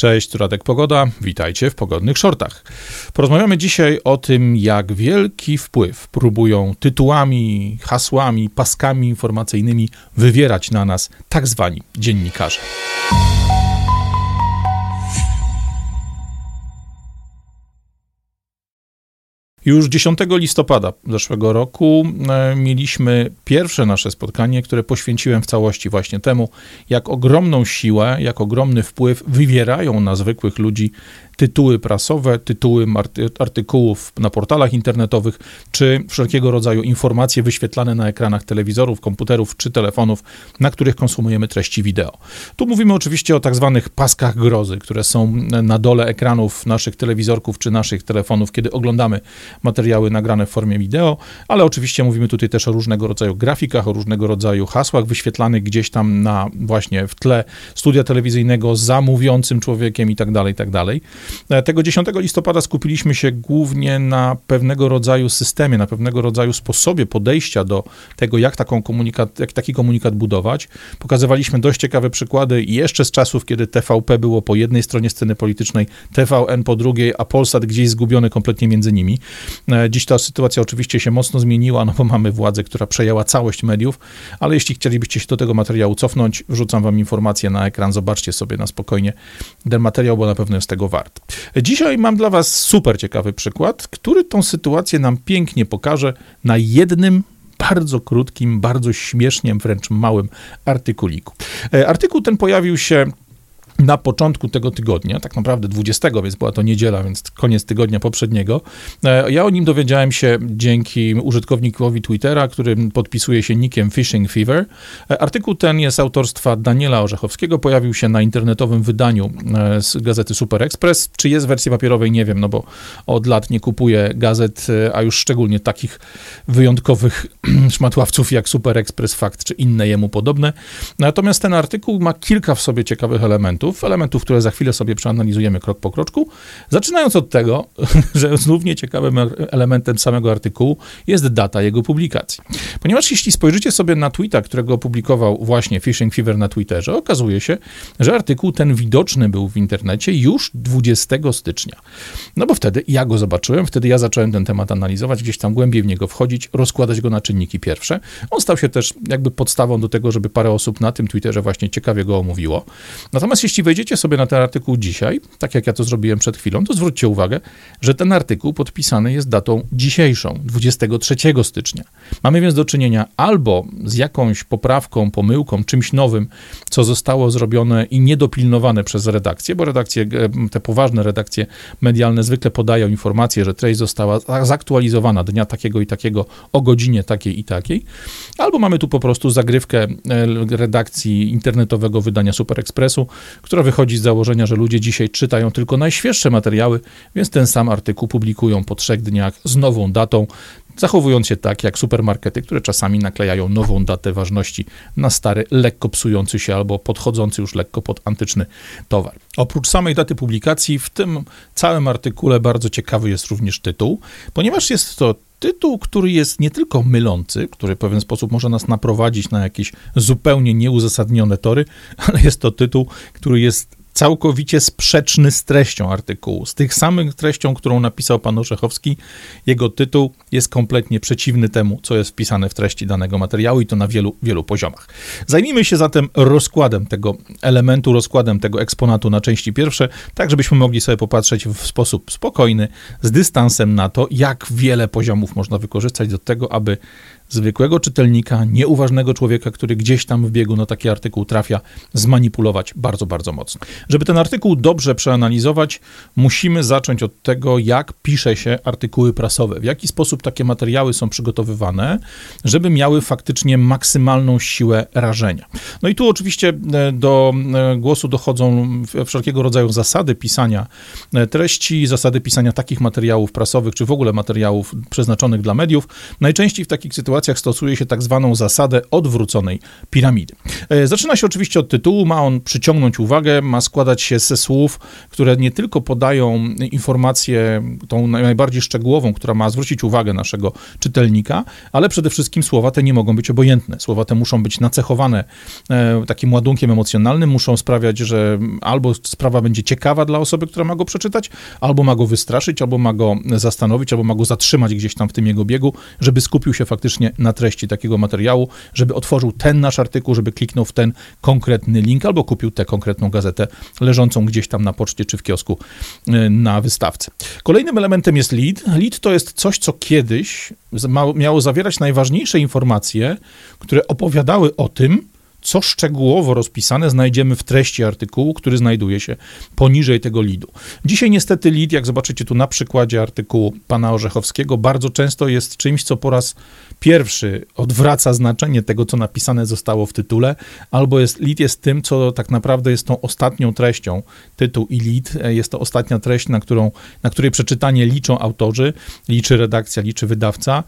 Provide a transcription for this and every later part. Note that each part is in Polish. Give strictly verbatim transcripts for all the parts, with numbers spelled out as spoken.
Cześć, Radek Pogoda, witajcie w Pogodnych Shortach. Porozmawiamy dzisiaj o tym, jak wielki wpływ próbują tytułami, hasłami, paskami informacyjnymi wywierać na nas tak zwani dziennikarze. Już dziesiątego listopada zeszłego roku mieliśmy pierwsze nasze spotkanie, które poświęciłem w całości właśnie temu, jak ogromną siłę, jak ogromny wpływ wywierają na zwykłych ludzi tytuły prasowe, tytuły artykułów na portalach internetowych, czy wszelkiego rodzaju informacje wyświetlane na ekranach telewizorów, komputerów czy telefonów, na których konsumujemy treści wideo. Tu mówimy oczywiście o tak zwanych paskach grozy, które są na dole ekranów naszych telewizorków czy naszych telefonów, kiedy oglądamy materiały nagrane w formie wideo, ale oczywiście mówimy tutaj też o różnego rodzaju grafikach, o różnego rodzaju hasłach wyświetlanych gdzieś tam na właśnie w tle studia telewizyjnego za mówiącym człowiekiem i tak dalej, i tak dalej. Tego dziesiątego listopada skupiliśmy się głównie na pewnego rodzaju systemie, na pewnego rodzaju sposobie podejścia do tego, jak, taką komunikat, jak taki komunikat budować. Pokazywaliśmy dość ciekawe przykłady jeszcze z czasów, kiedy T V P było po jednej stronie sceny politycznej, T V N po drugiej, a Polsat gdzieś zgubiony kompletnie między nimi. Dziś ta sytuacja oczywiście się mocno zmieniła, no bo mamy władzę, która przejęła całość mediów, ale jeśli chcielibyście się do tego materiału cofnąć, wrzucam wam informację na ekran, zobaczcie sobie na spokojnie ten materiał, bo na pewno jest tego wart. Dzisiaj mam dla was super ciekawy przykład, który tą sytuację nam pięknie pokaże na jednym bardzo krótkim, bardzo śmiesznie, wręcz małym artykuliku. Artykuł ten pojawił się na początku tego tygodnia, tak naprawdę dwudziestego, więc była to niedziela, więc koniec tygodnia poprzedniego. Ja o nim dowiedziałem się dzięki użytkownikowi Twittera, który podpisuje się nickiem Phishing Fever. Artykuł ten jest autorstwa Daniela Orzechowskiego, pojawił się na internetowym wydaniu z gazety Super Express. Czy jest w wersji papierowej? Nie wiem, no bo od lat nie kupuję gazet, a już szczególnie takich wyjątkowych szmatławców jak Super Express, Fakt czy inne jemu podobne. Natomiast ten artykuł ma kilka w sobie ciekawych elementów. elementów, które za chwilę sobie przeanalizujemy krok po kroczku. Zaczynając od tego, że równie ciekawym elementem samego artykułu jest data jego publikacji. Ponieważ jeśli spojrzycie sobie na tweeta, którego opublikował właśnie Phishing Fever na Twitterze, okazuje się, że artykuł ten widoczny był w internecie już dwudziestego stycznia. No bo wtedy ja go zobaczyłem, wtedy ja zacząłem ten temat analizować, gdzieś tam głębiej w niego wchodzić, rozkładać go na czynniki pierwsze. On stał się też jakby podstawą do tego, żeby parę osób na tym Twitterze właśnie ciekawie go omówiło. Natomiast jeśli wejdziecie sobie na ten artykuł dzisiaj, tak jak ja to zrobiłem przed chwilą, to zwróćcie uwagę, że ten artykuł podpisany jest datą dzisiejszą, dwudziestego trzeciego stycznia. Mamy więc do czynienia albo z jakąś poprawką, pomyłką, czymś nowym, co zostało zrobione i niedopilnowane przez redakcję, bo redakcje, te poważne redakcje medialne zwykle podają informację, że treść została zaktualizowana dnia takiego i takiego, o godzinie takiej i takiej, albo mamy tu po prostu zagrywkę redakcji internetowego wydania Super Expressu, która wychodzi z założenia, że ludzie dzisiaj czytają tylko najświeższe materiały, więc ten sam artykuł publikują po trzech dniach z nową datą, zachowując się tak jak supermarkety, które czasami naklejają nową datę ważności na stary, lekko psujący się albo podchodzący już lekko pod antyczny towar. Oprócz samej daty publikacji, w tym całym artykule bardzo ciekawy jest również tytuł, ponieważ jest to tytuł, który jest nie tylko mylący, który w pewien sposób może nas naprowadzić na jakieś zupełnie nieuzasadnione tory, ale jest to tytuł, który jest całkowicie sprzeczny z treścią artykułu. Z tych samych treścią, którą napisał pan Orzechowski, jego tytuł jest kompletnie przeciwny temu, co jest wpisane w treści danego materiału i to na wielu, wielu poziomach. Zajmijmy się zatem rozkładem tego elementu, rozkładem tego eksponatu na części pierwsze, tak żebyśmy mogli sobie popatrzeć w sposób spokojny, z dystansem na to, jak wiele poziomów można wykorzystać do tego, aby zwykłego czytelnika, nieuważnego człowieka, który gdzieś tam w biegu na taki artykuł trafia, zmanipulować bardzo, bardzo mocno. Żeby ten artykuł dobrze przeanalizować, musimy zacząć od tego, jak pisze się artykuły prasowe, w jaki sposób takie materiały są przygotowywane, żeby miały faktycznie maksymalną siłę rażenia. No i tu oczywiście do głosu dochodzą wszelkiego rodzaju zasady pisania treści, zasady pisania takich materiałów prasowych, czy w ogóle materiałów przeznaczonych dla mediów. Najczęściej w takich sytuacjach sytuacjach stosuje się tak zwaną zasadę odwróconej piramidy. Zaczyna się oczywiście od tytułu, ma on przyciągnąć uwagę, ma składać się ze słów, które nie tylko podają informację tą najbardziej szczegółową, która ma zwrócić uwagę naszego czytelnika, ale przede wszystkim słowa te nie mogą być obojętne. Słowa te muszą być nacechowane takim ładunkiem emocjonalnym, muszą sprawiać, że albo sprawa będzie ciekawa dla osoby, która ma go przeczytać, albo ma go wystraszyć, albo ma go zastanowić, albo ma go zatrzymać gdzieś tam w tym jego biegu, żeby skupił się faktycznie na treści takiego materiału, żeby otworzył ten nasz artykuł, żeby kliknął w ten konkretny link, albo kupił tę konkretną gazetę leżącą gdzieś tam na poczcie czy w kiosku na wystawce. Kolejnym elementem jest lead. Lead to jest coś, co kiedyś miało zawierać najważniejsze informacje, które opowiadały o tym, co szczegółowo rozpisane znajdziemy w treści artykułu, który znajduje się poniżej tego leadu. Dzisiaj niestety lead, jak zobaczycie tu na przykładzie artykułu pana Orzechowskiego, bardzo często jest czymś, co po raz pierwszy odwraca znaczenie tego, co napisane zostało w tytule, albo jest, lead jest tym, co tak naprawdę jest tą ostatnią treścią. Tytuł i lead jest to ostatnia treść, na, którą, na której przeczytanie liczą autorzy, liczy redakcja, liczy wydawca,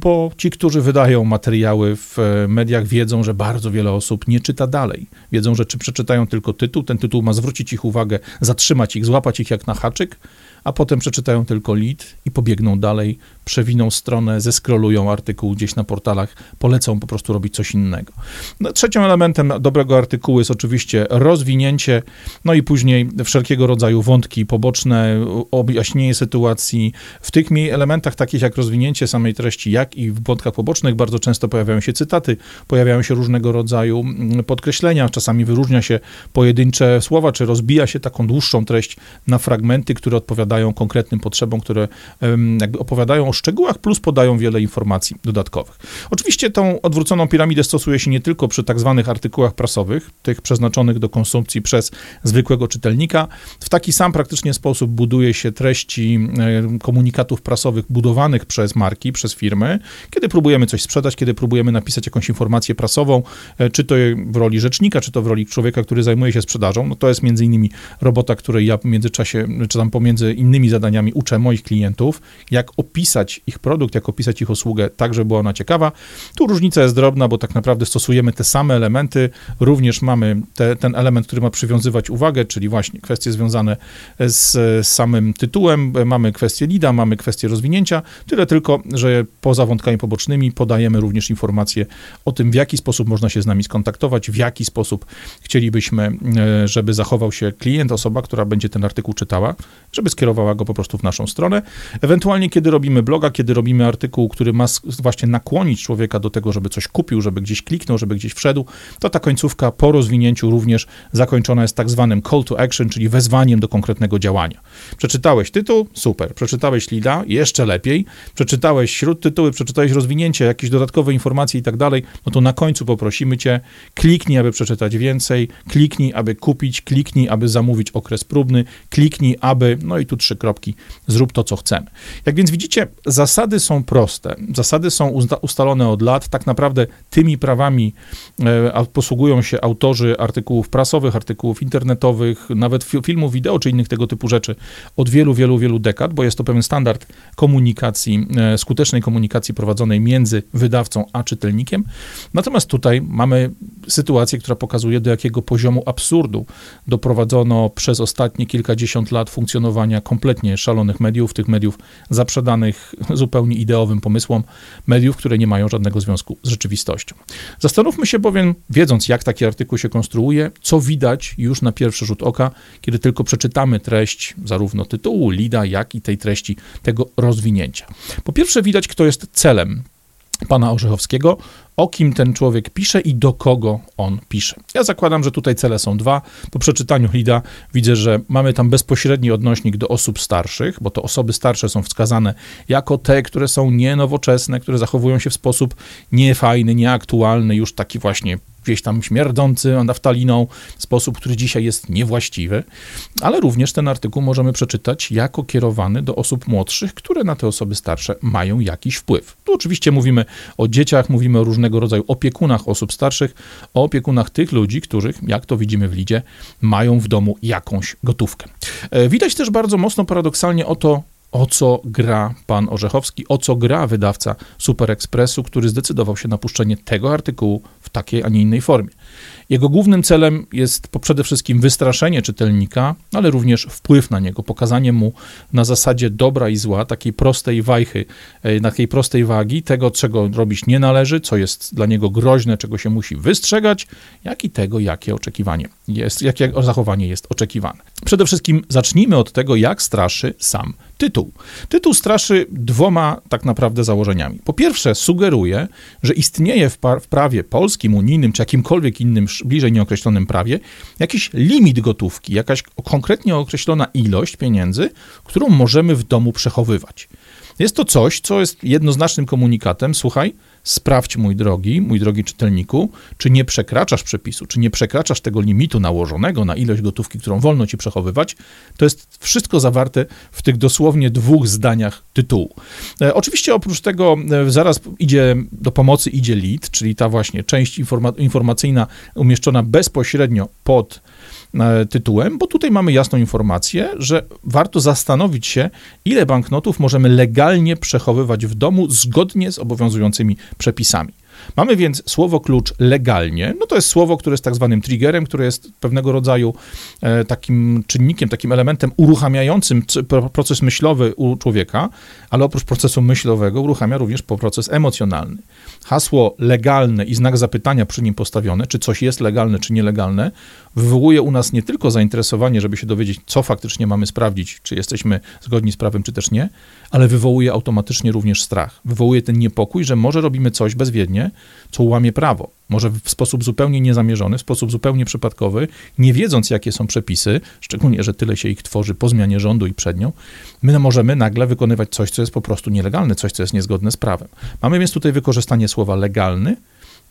bo ci, którzy wydają materiały w mediach, wiedzą, że bardzo wiele osób nie czyta dalej. Wiedzą, że czy przeczytają tylko tytuł, ten tytuł ma zwrócić ich uwagę, zatrzymać ich, złapać ich jak na haczyk, a potem przeczytają tylko lead i pobiegną dalej, przewiną stronę, zeskrolują artykuł gdzieś na portalach, polecą po prostu robić coś innego. No, trzecim elementem dobrego artykułu jest oczywiście rozwinięcie, no i później wszelkiego rodzaju wątki poboczne, objaśnienie sytuacji. W tych elementach takich jak rozwinięcie samej treści, jak i w wątkach pobocznych bardzo często pojawiają się cytaty, pojawiają się różnego rodzaju podkreślenia, czasami wyróżnia się pojedyncze słowa, czy rozbija się taką dłuższą treść na fragmenty, które odpowiadają konkretnym potrzebom, które jakby opowiadają o szczegółach, plus podają wiele informacji dodatkowych. Oczywiście tą odwróconą piramidę stosuje się nie tylko przy tak zwanych artykułach prasowych, tych przeznaczonych do konsumpcji przez zwykłego czytelnika. W taki sam praktycznie sposób buduje się treści komunikatów prasowych budowanych przez marki, przez firmy, kiedy próbujemy coś sprzedać, kiedy próbujemy napisać jakąś informację prasową, czy to w roli rzecznika, czy to w roli człowieka, który zajmuje się sprzedażą. No to jest między innymi robota, której ja w międzyczasie, czy tam pomiędzy innymi zadaniami uczę moich klientów, jak opisać ich produkt, jak opisać ich usługę tak, żeby była ona ciekawa. Tu różnica jest drobna, bo tak naprawdę stosujemy te same elementy. Również mamy te, ten element, który ma przywiązywać uwagę, czyli właśnie kwestie związane z, z samym tytułem. Mamy kwestię leada, mamy kwestię rozwinięcia. Tyle tylko, że poza wątkami pobocznymi podajemy również informacje o tym, w jaki sposób można się z nami skontaktować, w jaki sposób chcielibyśmy, żeby zachował się klient, osoba, która będzie ten artykuł czytała, żeby skierować go po prostu w naszą stronę. Ewentualnie, kiedy robimy bloga, kiedy robimy artykuł, który ma właśnie nakłonić człowieka do tego, żeby coś kupił, żeby gdzieś kliknął, żeby gdzieś wszedł, to ta końcówka po rozwinięciu również zakończona jest tak zwanym call to action, czyli wezwaniem do konkretnego działania. Przeczytałeś tytuł? Super. Przeczytałeś leada? Jeszcze lepiej. Przeczytałeś śródtytuły, przeczytałeś rozwinięcie, jakieś dodatkowe informacje i tak dalej, no to na końcu poprosimy cię, kliknij, aby przeczytać więcej, kliknij, aby kupić, kliknij, aby zamówić okres próbny, kliknij, aby, no i tu trzy kropki, zrób to, co chcemy. Jak więc widzicie, zasady są proste, zasady są ustalone od lat, tak naprawdę tymi prawami posługują się autorzy artykułów prasowych, artykułów internetowych, nawet filmów wideo, czy innych tego typu rzeczy od wielu, wielu, wielu dekad, bo jest to pewien standard komunikacji, skutecznej komunikacji prowadzonej między wydawcą a czytelnikiem. Natomiast tutaj mamy sytuację, która pokazuje, do jakiego poziomu absurdu doprowadzono przez ostatnie kilkadziesiąt lat funkcjonowania kompletnie szalonych mediów, tych mediów zaprzedanych zupełnie ideowym pomysłom, mediów, które nie mają żadnego związku z rzeczywistością. Zastanówmy się bowiem, wiedząc jak taki artykuł się konstruuje, co widać już na pierwszy rzut oka, kiedy tylko przeczytamy treść zarówno tytułu, leada, jak i tej treści tego rozwinięcia. Po pierwsze widać, kto jest celem pana Orzechowskiego, o kim ten człowiek pisze i do kogo on pisze. Ja zakładam, że tutaj cele są dwa. Po przeczytaniu leada widzę, że mamy tam bezpośredni odnośnik do osób starszych, bo to osoby starsze są wskazane jako te, które są nienowoczesne, które zachowują się w sposób niefajny, nieaktualny, już taki właśnie gdzieś tam śmierdzący naftaliną, sposób, który dzisiaj jest niewłaściwy, ale również ten artykuł możemy przeczytać jako kierowany do osób młodszych, które na te osoby starsze mają jakiś wpływ. Tu oczywiście mówimy o dzieciach, mówimy o różnego rodzaju opiekunach osób starszych, o opiekunach tych ludzi, których, jak to widzimy w leadzie, mają w domu jakąś gotówkę. Widać też bardzo mocno paradoksalnie o to, o co gra pan Orzechowski, o co gra wydawca Super Expressu, który zdecydował się na puszczenie tego artykułu w takiej, a nie innej formie. Jego głównym celem jest przede wszystkim wystraszenie czytelnika, ale również wpływ na niego, pokazanie mu na zasadzie dobra i zła, takiej prostej wajchy, takiej prostej wagi, tego, czego robić nie należy, co jest dla niego groźne, czego się musi wystrzegać, jak i tego, jakie oczekiwanie jest, jakie zachowanie jest oczekiwane. Przede wszystkim zacznijmy od tego, jak straszy sam tytuł. Tytuł straszy dwoma tak naprawdę założeniami. Po pierwsze, sugeruje, że istnieje w, pra- w prawie polskim, unijnym czy jakimkolwiek innym bliżej nieokreślonym prawie jakiś limit gotówki, jakaś konkretnie określona ilość pieniędzy, którą możemy w domu przechowywać. Jest to coś, co jest jednoznacznym komunikatem. Słuchaj, sprawdź, mój drogi, mój drogi czytelniku, czy nie przekraczasz przepisu, czy nie przekraczasz tego limitu nałożonego na ilość gotówki, którą wolno ci przechowywać. To jest wszystko zawarte w tych dosłownie dwóch zdaniach tytułu. E, oczywiście oprócz tego e, zaraz idzie do pomocy idzie lead, czyli ta właśnie część informa- informacyjna umieszczona bezpośrednio pod tytułem, bo tutaj mamy jasną informację, że warto zastanowić się, ile banknotów możemy legalnie przechowywać w domu zgodnie z obowiązującymi przepisami. Mamy więc słowo klucz legalnie, no to jest słowo, które jest tak zwanym triggerem, które jest pewnego rodzaju takim czynnikiem, takim elementem uruchamiającym proces myślowy u człowieka, ale oprócz procesu myślowego uruchamia również proces emocjonalny. Hasło legalne i znak zapytania przy nim postawione, czy coś jest legalne, czy nielegalne, wywołuje u nas nie tylko zainteresowanie, żeby się dowiedzieć, co faktycznie mamy sprawdzić, czy jesteśmy zgodni z prawem, czy też nie, ale wywołuje automatycznie również strach. Wywołuje ten niepokój, że może robimy coś bezwiednie, co łamie prawo. Może w sposób zupełnie niezamierzony, w sposób zupełnie przypadkowy, nie wiedząc, jakie są przepisy, szczególnie, że tyle się ich tworzy po zmianie rządu i przed nią, my możemy nagle wykonywać coś, co jest po prostu nielegalne, coś, co jest niezgodne z prawem. Mamy więc tutaj wykorzystanie słowa legalny,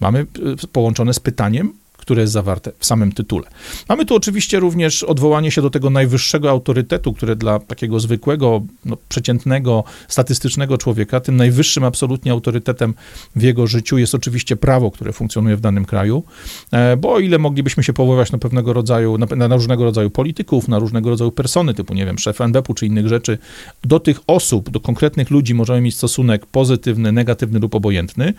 mamy połączone z pytaniem, które jest zawarte w samym tytule. Mamy tu oczywiście również odwołanie się do tego najwyższego autorytetu, które dla takiego zwykłego, no, przeciętnego, statystycznego człowieka, tym najwyższym absolutnie autorytetem w jego życiu jest oczywiście prawo, które funkcjonuje w danym kraju, bo o ile moglibyśmy się powoływać na pewnego rodzaju, na, na różnego rodzaju polityków, na różnego rodzaju persony, typu, nie wiem, szef en be pe u czy innych rzeczy, do tych osób, do konkretnych ludzi możemy mieć stosunek pozytywny, negatywny lub obojętny,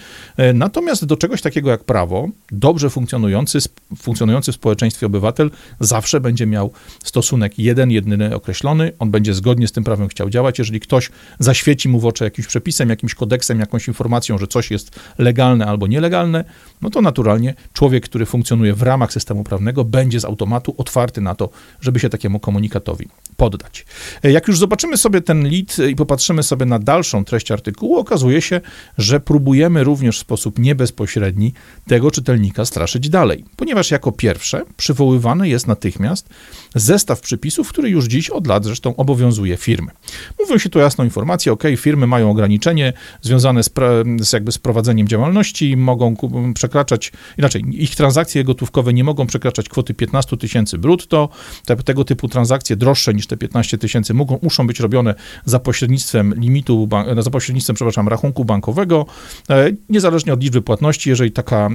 natomiast do czegoś takiego jak prawo, dobrze funkcjonujący, funkcjonujący w społeczeństwie obywatel zawsze będzie miał stosunek jeden, jedyny określony, on będzie zgodnie z tym prawem chciał działać. Jeżeli ktoś zaświeci mu w oczy jakimś przepisem, jakimś kodeksem, jakąś informacją, że coś jest legalne albo nielegalne, no to naturalnie człowiek, który funkcjonuje w ramach systemu prawnego, będzie z automatu otwarty na to, żeby się takiemu komunikatowi poddać. Jak już zobaczymy sobie ten lead i popatrzymy sobie na dalszą treść artykułu, okazuje się, że próbujemy również w sposób niebezpośredni tego czytelnika straszyć dalej, ponieważ jako pierwsze przywoływany jest natychmiast zestaw przepisów, który już dziś od lat zresztą obowiązuje firmy. Mówią się tu jasną informację, ok, firmy mają ograniczenie związane z, z jakby z prowadzeniem działalności, mogą przekraczać, inaczej, ich transakcje gotówkowe nie mogą przekraczać kwoty piętnaście tysięcy brutto, te, tego typu transakcje droższe niż te piętnaście tysięcy mogą, muszą być robione za pośrednictwem limitu, za pośrednictwem, przepraszam, rachunku bankowego, niezależnie od liczby płatności, jeżeli taka,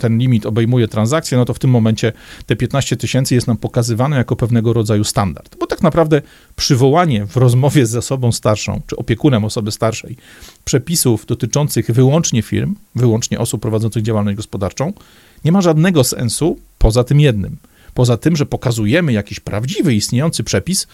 ten limit obejmuje transakcje, no to w tym momencie te piętnaście tysięcy jest nam pokazywane jako pewnego rodzaju standard, bo tak naprawdę przywołanie w rozmowie z osobą starszą, czy opiekunem osoby starszej, przepisów dotyczących wyłącznie firm, wyłącznie osób prowadzących działalność gospodarczą, nie ma żadnego sensu poza tym jednym. Poza tym, że pokazujemy jakiś prawdziwy, istniejący przepis,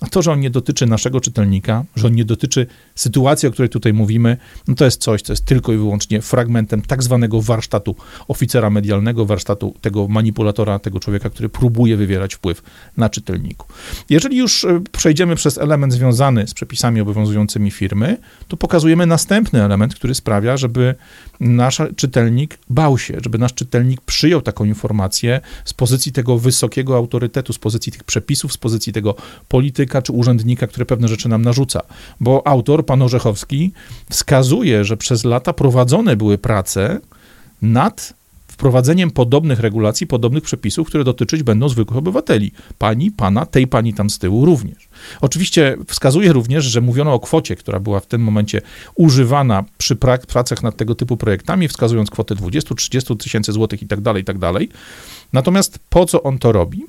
a to, że on nie dotyczy naszego czytelnika, że on nie dotyczy sytuacji, o której tutaj mówimy, no to jest coś, co jest tylko i wyłącznie fragmentem tak zwanego warsztatu oficera medialnego, warsztatu tego manipulatora, tego człowieka, który próbuje wywierać wpływ na czytelniku. Jeżeli już przejdziemy przez element związany z przepisami obowiązującymi firmy, to pokazujemy następny element, który sprawia, żeby nasz czytelnik bał się, żeby nasz czytelnik przyjął taką informację z pozycji tego wysokiego autorytetu, z pozycji tych przepisów, z pozycji tego polityka, czy urzędnika, który pewne rzeczy nam narzuca. Bo autor, pan Orzechowski, wskazuje, że przez lata prowadzone były prace nad wprowadzeniem podobnych regulacji, podobnych przepisów, które dotyczyć będą zwykłych obywateli. Pani, pana, tej pani tam z tyłu również. Oczywiście wskazuje również, że mówiono o kwocie, która była w tym momencie używana przy pra- pracach nad tego typu projektami, wskazując kwotę dwudziestu trzydziestu tysięcy złotych i tak dalej, i tak dalej. Natomiast po co on to robi?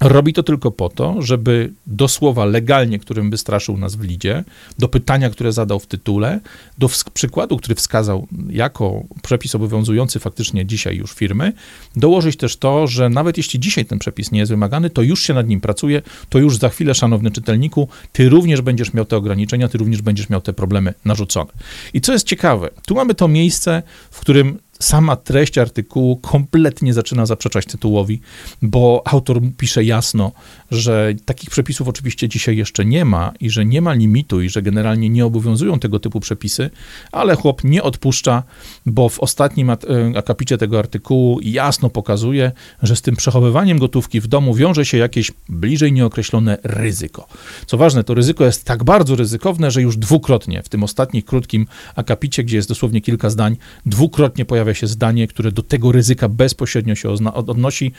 Robi to tylko po to, żeby do słowa legalnie, którym wystraszył nas w lidzie, do pytania, które zadał w tytule, do wsk- przykładu, który wskazał jako przepis obowiązujący faktycznie dzisiaj już firmy, dołożyć też to, że nawet jeśli dzisiaj ten przepis nie jest wymagany, to już się nad nim pracuje, to już za chwilę, szanowny czytelniku, ty również będziesz miał te ograniczenia, ty również będziesz miał te problemy narzucone. I co jest ciekawe, tu mamy to miejsce, w którym sama treść artykułu kompletnie zaczyna zaprzeczać tytułowi, bo autor pisze jasno, że takich przepisów oczywiście dzisiaj jeszcze nie ma i że nie ma limitu i że generalnie nie obowiązują tego typu przepisy, ale chłop nie odpuszcza, bo w ostatnim akapicie tego artykułu jasno pokazuje, że z tym przechowywaniem gotówki w domu wiąże się jakieś bliżej nieokreślone ryzyko. Co ważne, to ryzyko jest tak bardzo ryzykowne, że już dwukrotnie w tym ostatnim krótkim akapicie, gdzie jest dosłownie kilka zdań, dwukrotnie pojawia się zdanie, które do tego ryzyka bezpośrednio się odnosi,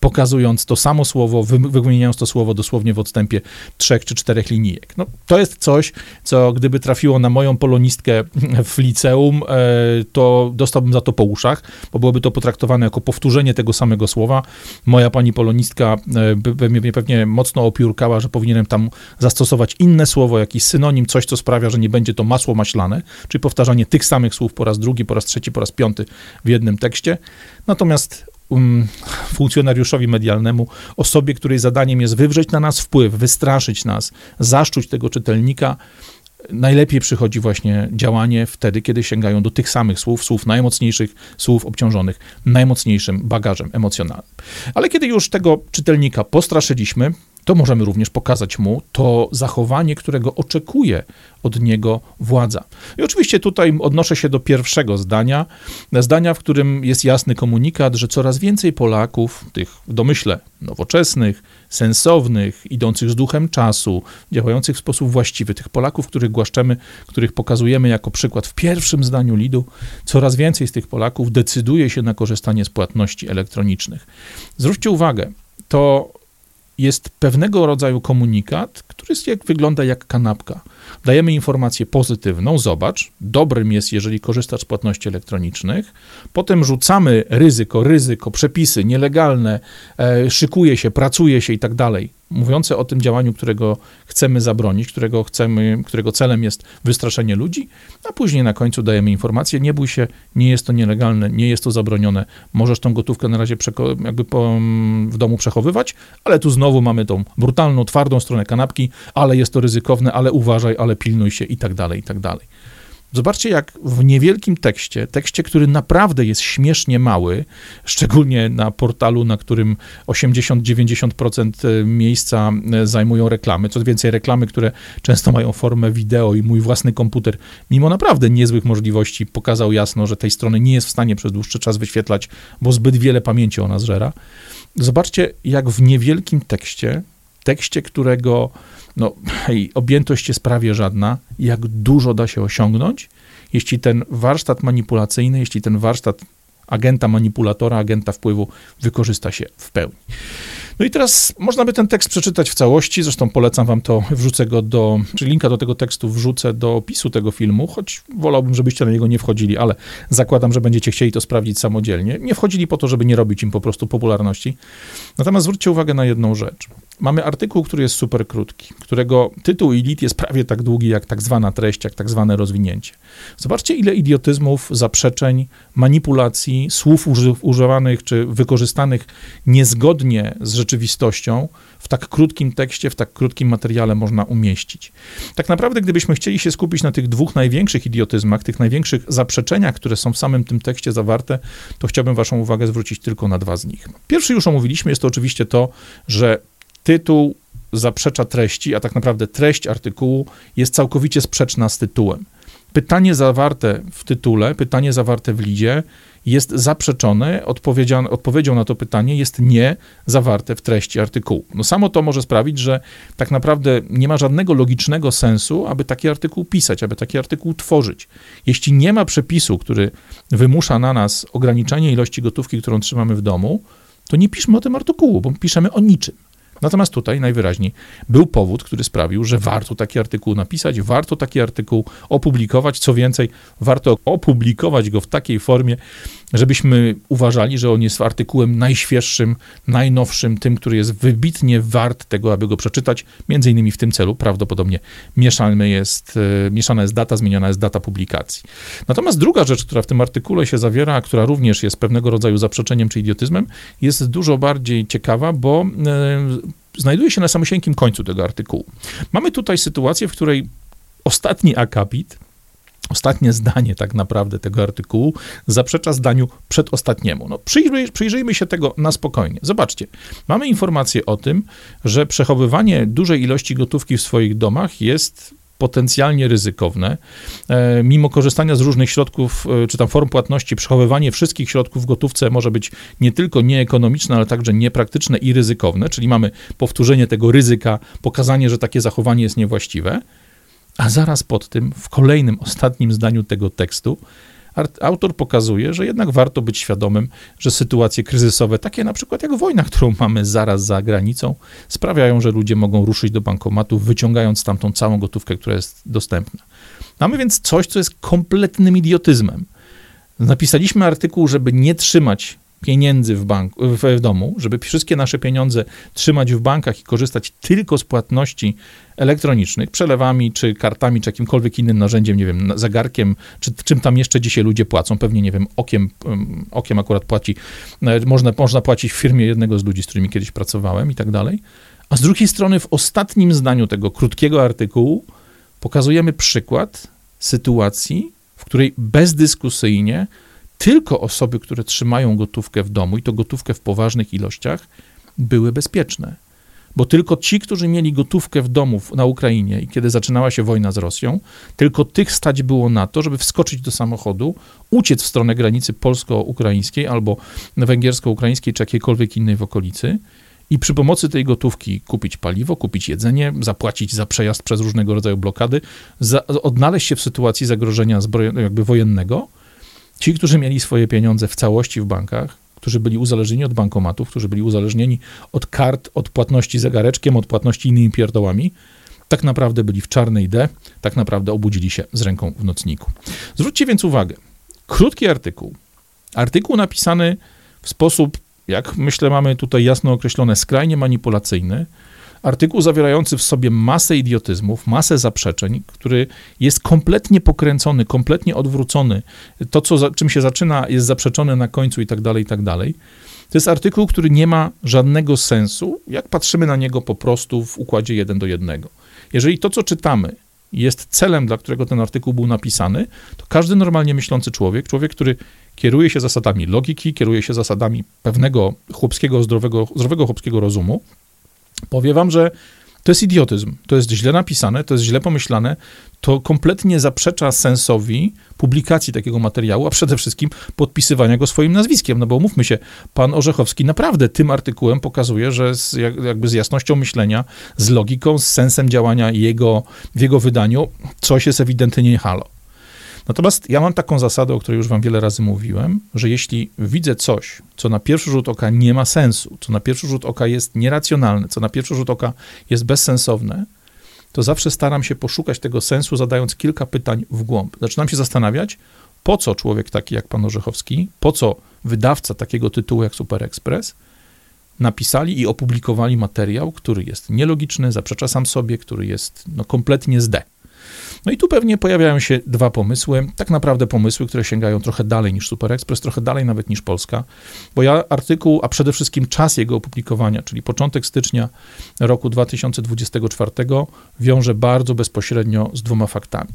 pokazując to samo słowo, wymieniając to słowo dosłownie w odstępie trzech czy czterech linijek. No, to jest coś, co gdyby trafiło na moją polonistkę w liceum, to dostałbym za to po uszach, bo byłoby to potraktowane jako powtórzenie tego samego słowa. Moja pani polonistka by mnie pewnie mocno opiórkała, że powinienem tam zastosować inne słowo, jakiś synonim, coś, co sprawia, że nie będzie to masło maślane, czyli powtarzanie tych samych słów po raz drugi, po raz trzeci, po raz piąty w jednym tekście. Natomiast um, funkcjonariuszowi medialnemu, osobie, której zadaniem jest wywrzeć na nas wpływ, wystraszyć nas, zaszczuć tego czytelnika, najlepiej przychodzi właśnie działanie wtedy, kiedy sięgają do tych samych słów, słów najmocniejszych, słów obciążonych najmocniejszym bagażem emocjonalnym. Ale kiedy już tego czytelnika postraszyliśmy, to możemy również pokazać mu to zachowanie, którego oczekuje od niego władza. I oczywiście tutaj odnoszę się do pierwszego zdania, zdania, w którym jest jasny komunikat, że coraz więcej Polaków, tych w domyśle nowoczesnych, sensownych, idących z duchem czasu, działających w sposób właściwy, tych Polaków, których głaszczemy, których pokazujemy jako przykład w pierwszym zdaniu lidu, coraz więcej z tych Polaków decyduje się na korzystanie z płatności elektronicznych. Zwróćcie uwagę, to jest pewnego rodzaju komunikat, który jest, jak, wygląda jak kanapka. Dajemy informację pozytywną, zobacz, dobrym jest, jeżeli korzystasz z płatności elektronicznych, potem rzucamy ryzyko, ryzyko, przepisy nielegalne, e, szykuje się, pracuje się i tak dalej, mówiące o tym działaniu, którego chcemy zabronić, którego, chcemy, którego celem jest wystraszenie ludzi, a później na końcu dajemy informację, nie bój się, nie jest to nielegalne, nie jest to zabronione, możesz tą gotówkę na razie przeko- jakby po, w domu przechowywać, ale tu znowu mamy tą brutalną, twardą stronę kanapki, ale jest to ryzykowne, ale uważaj, ale pilnuj się i tak dalej, i tak dalej. Zobaczcie, jak w niewielkim tekście, tekście, który naprawdę jest śmiesznie mały, szczególnie na portalu, na którym osiemdziesiąt do dziewięćdziesięciu procent miejsca zajmują reklamy, co więcej reklamy, które często mają formę wideo i mój własny komputer, mimo naprawdę niezłych możliwości, pokazał jasno, że tej strony nie jest w stanie przez dłuższy czas wyświetlać, bo zbyt wiele pamięci ona zżera. Zobaczcie, jak w niewielkim tekście, tekście, którego no, hej, objętość jest prawie żadna, jak dużo da się osiągnąć, jeśli ten warsztat manipulacyjny, jeśli ten warsztat agenta manipulatora, agenta wpływu wykorzysta się w pełni. No i teraz można by ten tekst przeczytać w całości, zresztą polecam wam to, wrzucę go do, czyli linka do tego tekstu wrzucę do opisu tego filmu, choć wolałbym, żebyście na niego nie wchodzili, ale zakładam, że będziecie chcieli to sprawdzić samodzielnie. Nie wchodzili po to, żeby nie robić im po prostu popularności. Natomiast zwróćcie uwagę na jedną rzecz. Mamy artykuł, który jest super krótki, którego tytuł i lit jest prawie tak długi, jak tak zwana treść, jak tak zwane rozwinięcie. Zobaczcie, ile idiotyzmów, zaprzeczeń, manipulacji, słów używanych czy wykorzystanych niezgodnie z rzeczywistością w tak krótkim tekście, w tak krótkim materiale można umieścić. Tak naprawdę, gdybyśmy chcieli się skupić na tych dwóch największych idiotyzmach, tych największych zaprzeczeniach, które są w samym tym tekście zawarte, to chciałbym waszą uwagę zwrócić tylko na dwa z nich. Pierwszy już omówiliśmy, jest to oczywiście to, że tytuł zaprzecza treści, a tak naprawdę treść artykułu jest całkowicie sprzeczna z tytułem. Pytanie zawarte w tytule, pytanie zawarte w lidzie jest zaprzeczone, odpowiedzią na to pytanie jest nie zawarte w treści artykułu. No samo to może sprawić, że tak naprawdę nie ma żadnego logicznego sensu, aby taki artykuł pisać, aby taki artykuł tworzyć. Jeśli nie ma przepisu, który wymusza na nas ograniczenie ilości gotówki, którą trzymamy w domu, to nie piszmy o tym artykułu, bo piszemy o niczym. Natomiast tutaj najwyraźniej był powód, który sprawił, że warto taki artykuł napisać, warto taki artykuł opublikować, co więcej, warto opublikować go w takiej formie, żebyśmy uważali, że on jest artykułem najświeższym, najnowszym, tym, który jest wybitnie wart tego, aby go przeczytać. Między innymi w tym celu prawdopodobnie mieszany jest, mieszana jest data, zmieniona jest data publikacji. Natomiast druga rzecz, która w tym artykule się zawiera, a która również jest pewnego rodzaju zaprzeczeniem czy idiotyzmem, jest dużo bardziej ciekawa, bo yy, znajduje się na samosieńkim końcu tego artykułu. Mamy tutaj sytuację, w której ostatni akapit, ostatnie zdanie tak naprawdę tego artykułu zaprzecza zdaniu przedostatniemu. No, przyjrzyj, przyjrzyjmy się tego na spokojnie. Zobaczcie, mamy informację o tym, że przechowywanie dużej ilości gotówki w swoich domach jest potencjalnie ryzykowne. Mimo korzystania z różnych środków, czy tam form płatności, przechowywanie wszystkich środków w gotówce może być nie tylko nieekonomiczne, ale także niepraktyczne i ryzykowne, czyli mamy powtórzenie tego ryzyka, pokazanie, że takie zachowanie jest niewłaściwe. A zaraz pod tym, w kolejnym, ostatnim zdaniu tego tekstu, autor pokazuje, że jednak warto być świadomym, że sytuacje kryzysowe, takie na przykład jak wojna, którą mamy zaraz za granicą, sprawiają, że ludzie mogą ruszyć do bankomatów, wyciągając stamtąd całą gotówkę, która jest dostępna. Mamy więc coś, co jest kompletnym idiotyzmem. Napisaliśmy artykuł, żeby nie trzymać pieniędzy w, banku, w domu, żeby wszystkie nasze pieniądze trzymać w bankach i korzystać tylko z płatności elektronicznych, przelewami, czy kartami, czy jakimkolwiek innym narzędziem, nie wiem, zegarkiem, czy czym tam jeszcze dzisiaj ludzie płacą, pewnie, nie wiem, okiem, okiem akurat płaci, można, można płacić w firmie jednego z ludzi, z którymi kiedyś pracowałem i tak dalej. A z drugiej strony w ostatnim zdaniu tego krótkiego artykułu pokazujemy przykład sytuacji, w której bezdyskusyjnie tylko osoby, które trzymają gotówkę w domu i to gotówkę w poważnych ilościach, były bezpieczne. Bo tylko ci, którzy mieli gotówkę w domu na Ukrainie i kiedy zaczynała się wojna z Rosją, tylko tych stać było na to, żeby wskoczyć do samochodu, uciec w stronę granicy polsko-ukraińskiej albo węgiersko-ukraińskiej czy jakiejkolwiek innej w okolicy i przy pomocy tej gotówki kupić paliwo, kupić jedzenie, zapłacić za przejazd przez różnego rodzaju blokady, za, odnaleźć się w sytuacji zagrożenia zbrojnego, jakby wojennego. Ci, którzy mieli swoje pieniądze w całości w bankach, którzy byli uzależnieni od bankomatów, którzy byli uzależnieni od kart, od płatności zegareczkiem, od płatności innymi pierdołami, tak naprawdę byli w czarnej D, tak naprawdę obudzili się z ręką w nocniku. Zwróćcie więc uwagę, krótki artykuł, artykuł napisany w sposób, jak myślę mamy tutaj jasno określone, skrajnie manipulacyjny, artykuł zawierający w sobie masę idiotyzmów, masę zaprzeczeń, który jest kompletnie pokręcony, kompletnie odwrócony. To, co, za, czym się zaczyna, jest zaprzeczone na końcu i tak dalej, i tak dalej. To jest artykuł, który nie ma żadnego sensu, jak patrzymy na niego po prostu w układzie jeden do jednego. Jeżeli to, co czytamy, jest celem, dla którego ten artykuł był napisany, to każdy normalnie myślący człowiek, człowiek, który kieruje się zasadami logiki, kieruje się zasadami pewnego chłopskiego, zdrowego, zdrowego chłopskiego rozumu, powie wam, że to jest idiotyzm, to jest źle napisane, to jest źle pomyślane, to kompletnie zaprzecza sensowi publikacji takiego materiału, a przede wszystkim podpisywania go swoim nazwiskiem, no bo mówmy się, pan Orzechowski naprawdę tym artykułem pokazuje, że z, jakby z jasnością myślenia, z logiką, z sensem działania jego, w jego wydaniu coś jest ewidentnie nie halo. Natomiast ja mam taką zasadę, o której już wam wiele razy mówiłem, że jeśli widzę coś, co na pierwszy rzut oka nie ma sensu, co na pierwszy rzut oka jest nieracjonalne, co na pierwszy rzut oka jest bezsensowne, to zawsze staram się poszukać tego sensu, zadając kilka pytań w głąb. Zaczynam się zastanawiać, po co człowiek taki jak pan Orzechowski, po co wydawca takiego tytułu jak Super Express napisali i opublikowali materiał, który jest nielogiczny, zaprzecza sam sobie, który jest no, kompletnie z D. No i tu pewnie pojawiają się dwa pomysły, tak naprawdę pomysły, które sięgają trochę dalej niż Super Express, trochę dalej nawet niż Polska, bo ja artykuł, a przede wszystkim czas jego opublikowania, czyli początek stycznia roku dwa tysiące dwudziestego czwartego, wiąże bardzo bezpośrednio z dwoma faktami.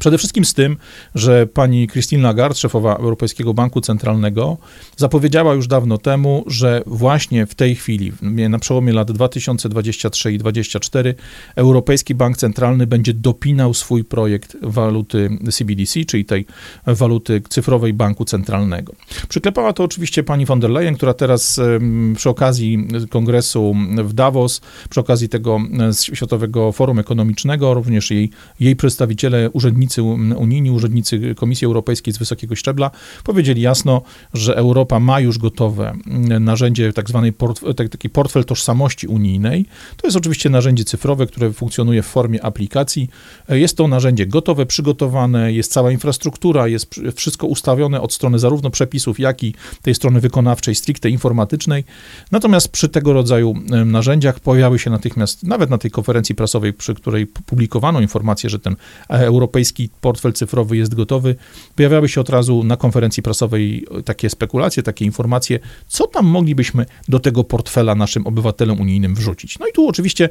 Przede wszystkim z tym, że pani Christine Lagarde, szefowa Europejskiego Banku Centralnego, zapowiedziała już dawno temu, że właśnie w tej chwili, na przełomie lat dwa tysiące dwudziestego trzeciego i dwa tysiące dwudziestego czwartego, Europejski Bank Centralny będzie dopinał swój projekt waluty C B D C, czyli tej waluty cyfrowej banku centralnego. Przyklepała to oczywiście pani von der Leyen, która teraz przy okazji kongresu w Davos, przy okazji tego Światowego Forum Ekonomicznego, również jej, jej przedstawiciele, urzędnicy urzędnicy unijni, urzędnicy Komisji Europejskiej z wysokiego szczebla powiedzieli jasno, że Europa ma już gotowe narzędzie tak zwanej portf- taki portfel tożsamości unijnej. To jest oczywiście narzędzie cyfrowe, które funkcjonuje w formie aplikacji. Jest to narzędzie gotowe, przygotowane, jest cała infrastruktura, jest wszystko ustawione od strony zarówno przepisów, jak i tej strony wykonawczej, stricte informatycznej. Natomiast przy tego rodzaju narzędziach pojawiły się natychmiast, nawet na tej konferencji prasowej, przy której publikowano informację, że ten europejski portfel cyfrowy jest gotowy, pojawiały się od razu na konferencji prasowej takie spekulacje, takie informacje, co tam moglibyśmy do tego portfela naszym obywatelom unijnym wrzucić. No i tu oczywiście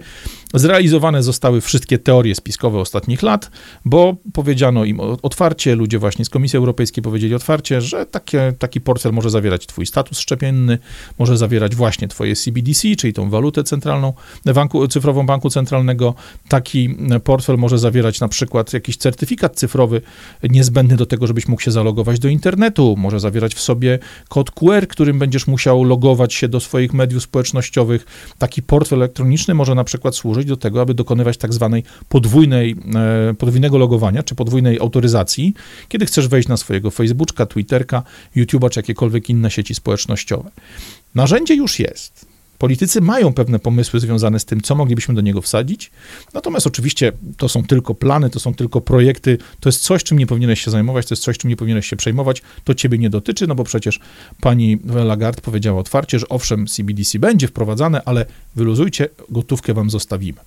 zrealizowane zostały wszystkie teorie spiskowe ostatnich lat, bo powiedziano im otwarcie, ludzie właśnie z Komisji Europejskiej powiedzieli otwarcie, że takie, taki portfel może zawierać twój status szczepienny, może zawierać właśnie twoje C B D C, czyli tą walutę centralną, banku, cyfrową banku centralnego. Taki portfel może zawierać na przykład jakiś certyfikat cyfrowy niezbędny do tego, żebyś mógł się zalogować do internetu. Może zawierać w sobie kod Q R, którym będziesz musiał logować się do swoich mediów społecznościowych. Taki portfel elektroniczny może na przykład służyć do tego, aby dokonywać tak zwanej podwójnej, podwójnego logowania, czy podwójnej autoryzacji, kiedy chcesz wejść na swojego Facebooka, Twitterka, YouTube'a, czy jakiekolwiek inne sieci społecznościowe. Narzędzie już jest. Politycy mają pewne pomysły związane z tym, co moglibyśmy do niego wsadzić, natomiast oczywiście to są tylko plany, to są tylko projekty, to jest coś, czym nie powinieneś się zajmować, to jest coś, czym nie powinieneś się przejmować, to ciebie nie dotyczy, no bo przecież pani Lagarde powiedziała otwarcie, że owszem, C B D C będzie wprowadzane, ale wyluzujcie, gotówkę wam zostawimy.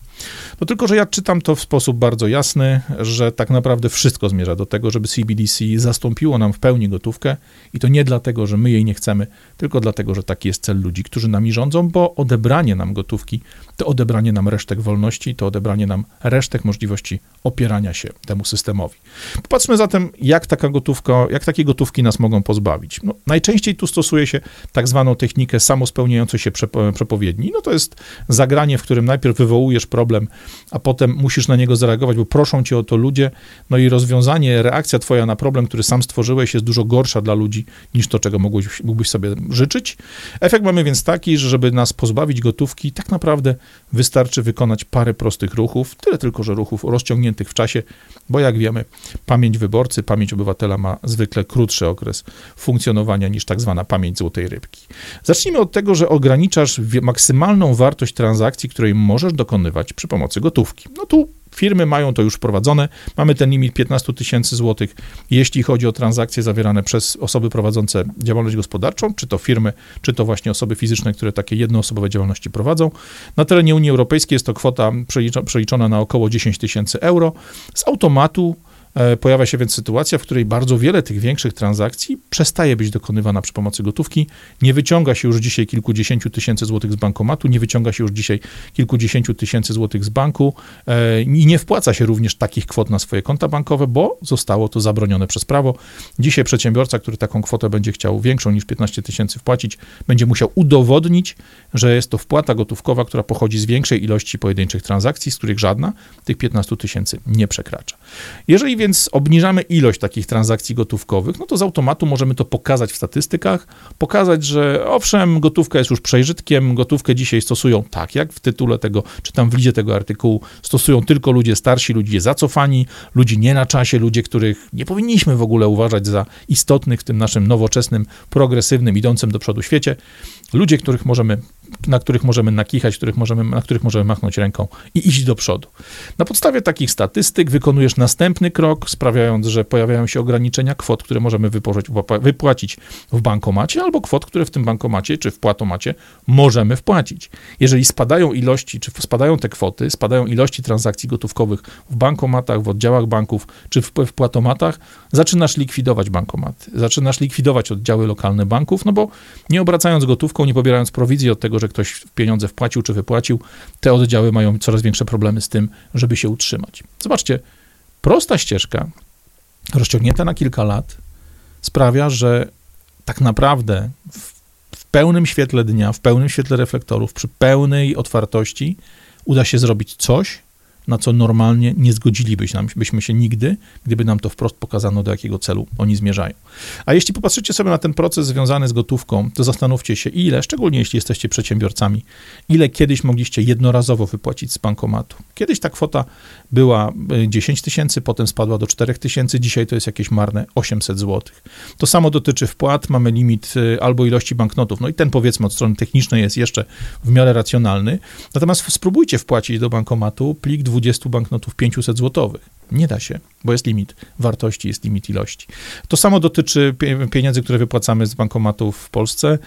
No tylko, że ja czytam to w sposób bardzo jasny, że tak naprawdę wszystko zmierza do tego, żeby C B D C zastąpiło nam w pełni gotówkę i to nie dlatego, że my jej nie chcemy, tylko dlatego, że taki jest cel ludzi, którzy nami rządzą, bo odebranie nam gotówki to odebranie nam resztek wolności, to odebranie nam resztek możliwości opierania się temu systemowi. Popatrzmy zatem, jak taka gotówka, jak takie gotówki nas mogą pozbawić. No, najczęściej tu stosuje się tak zwaną technikę samospełniającej się przepowiedni. No to jest zagranie, w którym najpierw wywołujesz problem, a potem musisz na niego zareagować, bo proszą cię o to ludzie, no i rozwiązanie, reakcja twoja na problem, który sam stworzyłeś, jest dużo gorsza dla ludzi niż to, czego mógłbyś, mógłbyś sobie życzyć. Efekt mamy więc taki, że żeby nas pozbawić gotówki, tak naprawdę wystarczy wykonać parę prostych ruchów, tyle tylko, że ruchów rozciągniętych w czasie, bo jak wiemy, pamięć wyborcy, pamięć obywatela ma zwykle krótszy okres funkcjonowania niż tak zwana pamięć złotej rybki. Zacznijmy od tego, że ograniczasz maksymalną wartość transakcji, której możesz dokonywać przy pomocy gotówki. No tu firmy mają to już wprowadzone. Mamy ten limit piętnaście tysięcy złotych, jeśli chodzi o transakcje zawierane przez osoby prowadzące działalność gospodarczą, czy to firmy, czy to właśnie osoby fizyczne, które takie jednoosobowe działalności prowadzą. Na terenie Unii Europejskiej jest to kwota przeliczona na około dziesięć tysięcy euro. Z automatu pojawia się więc sytuacja, w której bardzo wiele tych większych transakcji przestaje być dokonywana przy pomocy gotówki, nie wyciąga się już dzisiaj kilkudziesięciu tysięcy złotych z bankomatu, nie wyciąga się już dzisiaj kilkudziesięciu tysięcy złotych z banku i nie wpłaca się również takich kwot na swoje konta bankowe, bo zostało to zabronione przez prawo. Dzisiaj przedsiębiorca, który taką kwotę będzie chciał większą niż piętnaście tysięcy wpłacić, będzie musiał udowodnić, że jest to wpłata gotówkowa, która pochodzi z większej ilości pojedynczych transakcji, z których żadna tych piętnaście tysięcy nie przekracza. Jeżeli więc Więc obniżamy ilość takich transakcji gotówkowych, no to z automatu możemy to pokazać w statystykach, pokazać, że owszem, gotówka jest już przeżytkiem, gotówkę dzisiaj stosują tak, jak w tytule tego, czy tam w lidzie tego artykułu, stosują tylko ludzie starsi, ludzie zacofani, ludzie nie na czasie, ludzie, których nie powinniśmy w ogóle uważać za istotnych w tym naszym nowoczesnym, progresywnym, idącym do przodu świecie. Ludzie, których możemy, na których możemy nakichać, których możemy, na których możemy machnąć ręką i iść do przodu. Na podstawie takich statystyk wykonujesz następny krok, sprawiając, że pojawiają się ograniczenia kwot, które możemy wypłacić w bankomacie, albo kwot, które w tym bankomacie czy w płatomacie możemy wpłacić. Jeżeli spadają ilości, czy spadają te kwoty, spadają ilości transakcji gotówkowych w bankomatach, w oddziałach banków, czy w, w płatomatach, zaczynasz likwidować bankomaty, zaczynasz likwidować oddziały lokalne banków, no bo nie obracając gotówką, nie pobierając prowizji od tego, że ktoś pieniądze wpłacił czy wypłacił, te oddziały mają coraz większe problemy z tym, żeby się utrzymać. Zobaczcie, prosta ścieżka, rozciągnięta na kilka lat, sprawia, że tak naprawdę w, w pełnym świetle dnia, w pełnym świetle reflektorów, przy pełnej otwartości uda się zrobić coś, na co normalnie nie zgodzilibyśmy się nigdy, gdyby nam to wprost pokazano, do jakiego celu oni zmierzają. A jeśli popatrzycie sobie na ten proces związany z gotówką, to zastanówcie się, ile, szczególnie jeśli jesteście przedsiębiorcami, ile kiedyś mogliście jednorazowo wypłacić z bankomatu. Kiedyś ta kwota była dziesięć tysięcy, potem spadła do czterech tysięcy, dzisiaj to jest jakieś marne osiemset złotych. To samo dotyczy wpłat, mamy limit albo ilości banknotów, no i ten powiedzmy od strony technicznej jest jeszcze w miarę racjonalny, natomiast spróbujcie wpłacić do bankomatu plik dwudziestu banknotów pięciuset złotowych. Nie da się, bo jest limit wartości, jest limit ilości. To samo dotyczy pieniędzy, które wypłacamy z bankomatów w Polsce.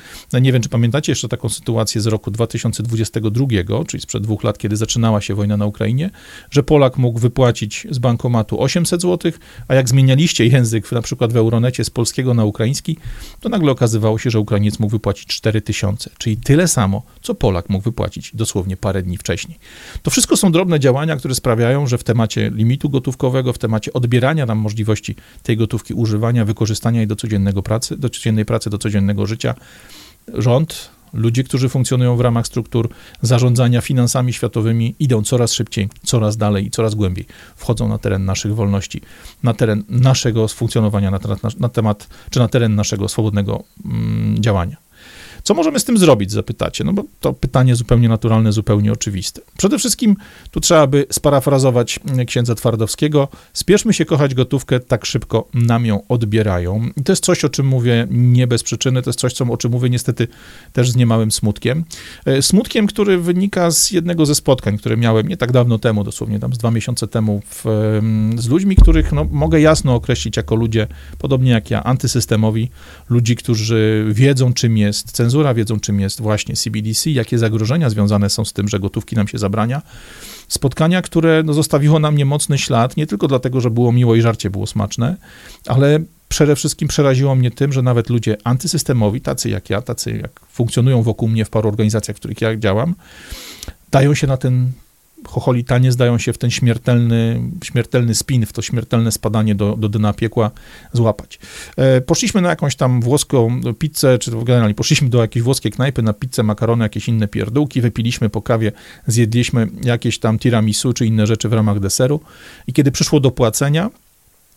Nie wiem, czy pamiętacie jeszcze taką sytuację z roku dwa tysiące dwudziestego drugiego, czyli sprzed dwóch lat, kiedy zaczynała się wojna na Ukrainie, że Polak mógł wypłacić z bankomatu osiemset złotych, a jak zmienialiście język na przykład w Euronecie z polskiego na ukraiński, to nagle okazywało się, że Ukrainiec mógł wypłacić cztery tysiące, czyli tyle samo, co Polak mógł wypłacić dosłownie parę dni wcześniej. To wszystko są drobne działania, które sprawiają, że w temacie limitu gotówki, w temacie odbierania nam możliwości tej gotówki używania, wykorzystania jej do codziennego pracy, do codziennej pracy, do codziennego życia. Rząd, ludzie, którzy funkcjonują w ramach struktur zarządzania finansami światowymi, idą coraz szybciej, coraz dalej i coraz głębiej. Wchodzą na teren naszych wolności, na teren naszego funkcjonowania, na, na, na temat, czy na teren naszego swobodnego mm, działania. Co możemy z tym zrobić, zapytacie? No bo to pytanie zupełnie naturalne, zupełnie oczywiste. Przede wszystkim tu trzeba by sparafrazować księdza Twardowskiego. Spieszmy się kochać gotówkę, tak szybko nam ją odbierają. I to jest coś, o czym mówię nie bez przyczyny, to jest coś, co, o czym mówię niestety też z niemałym smutkiem. Smutkiem, który wynika z jednego ze spotkań, które miałem nie tak dawno temu, dosłownie tam z dwa miesiące temu, w, z ludźmi, których no, mogę jasno określić jako ludzie, podobnie jak ja, antysystemowi, ludzi, którzy wiedzą, czym jest cenzura, wiedzą, czym jest właśnie C B D C, jakie zagrożenia związane są z tym, że gotówki nam się zabrania. Spotkania, które no, zostawiło na mnie mocny ślad, nie tylko dlatego, że było miło i żarcie było smaczne, ale przede wszystkim przeraziło mnie tym, że nawet ludzie antysystemowi, tacy jak ja, tacy jak funkcjonują wokół mnie w paru organizacjach, w których ja działam, dają się na ten chocholitanie, zdają się w ten śmiertelny, śmiertelny spin, w to śmiertelne spadanie do, do dna piekła złapać. E, poszliśmy na jakąś tam włoską pizzę, czy generalnie poszliśmy do jakiejś włoskiej knajpy na pizzę, makarony, jakieś inne pierdółki, wypiliśmy po kawie, zjedliśmy jakieś tam tiramisu, czy inne rzeczy w ramach deseru i kiedy przyszło do płacenia,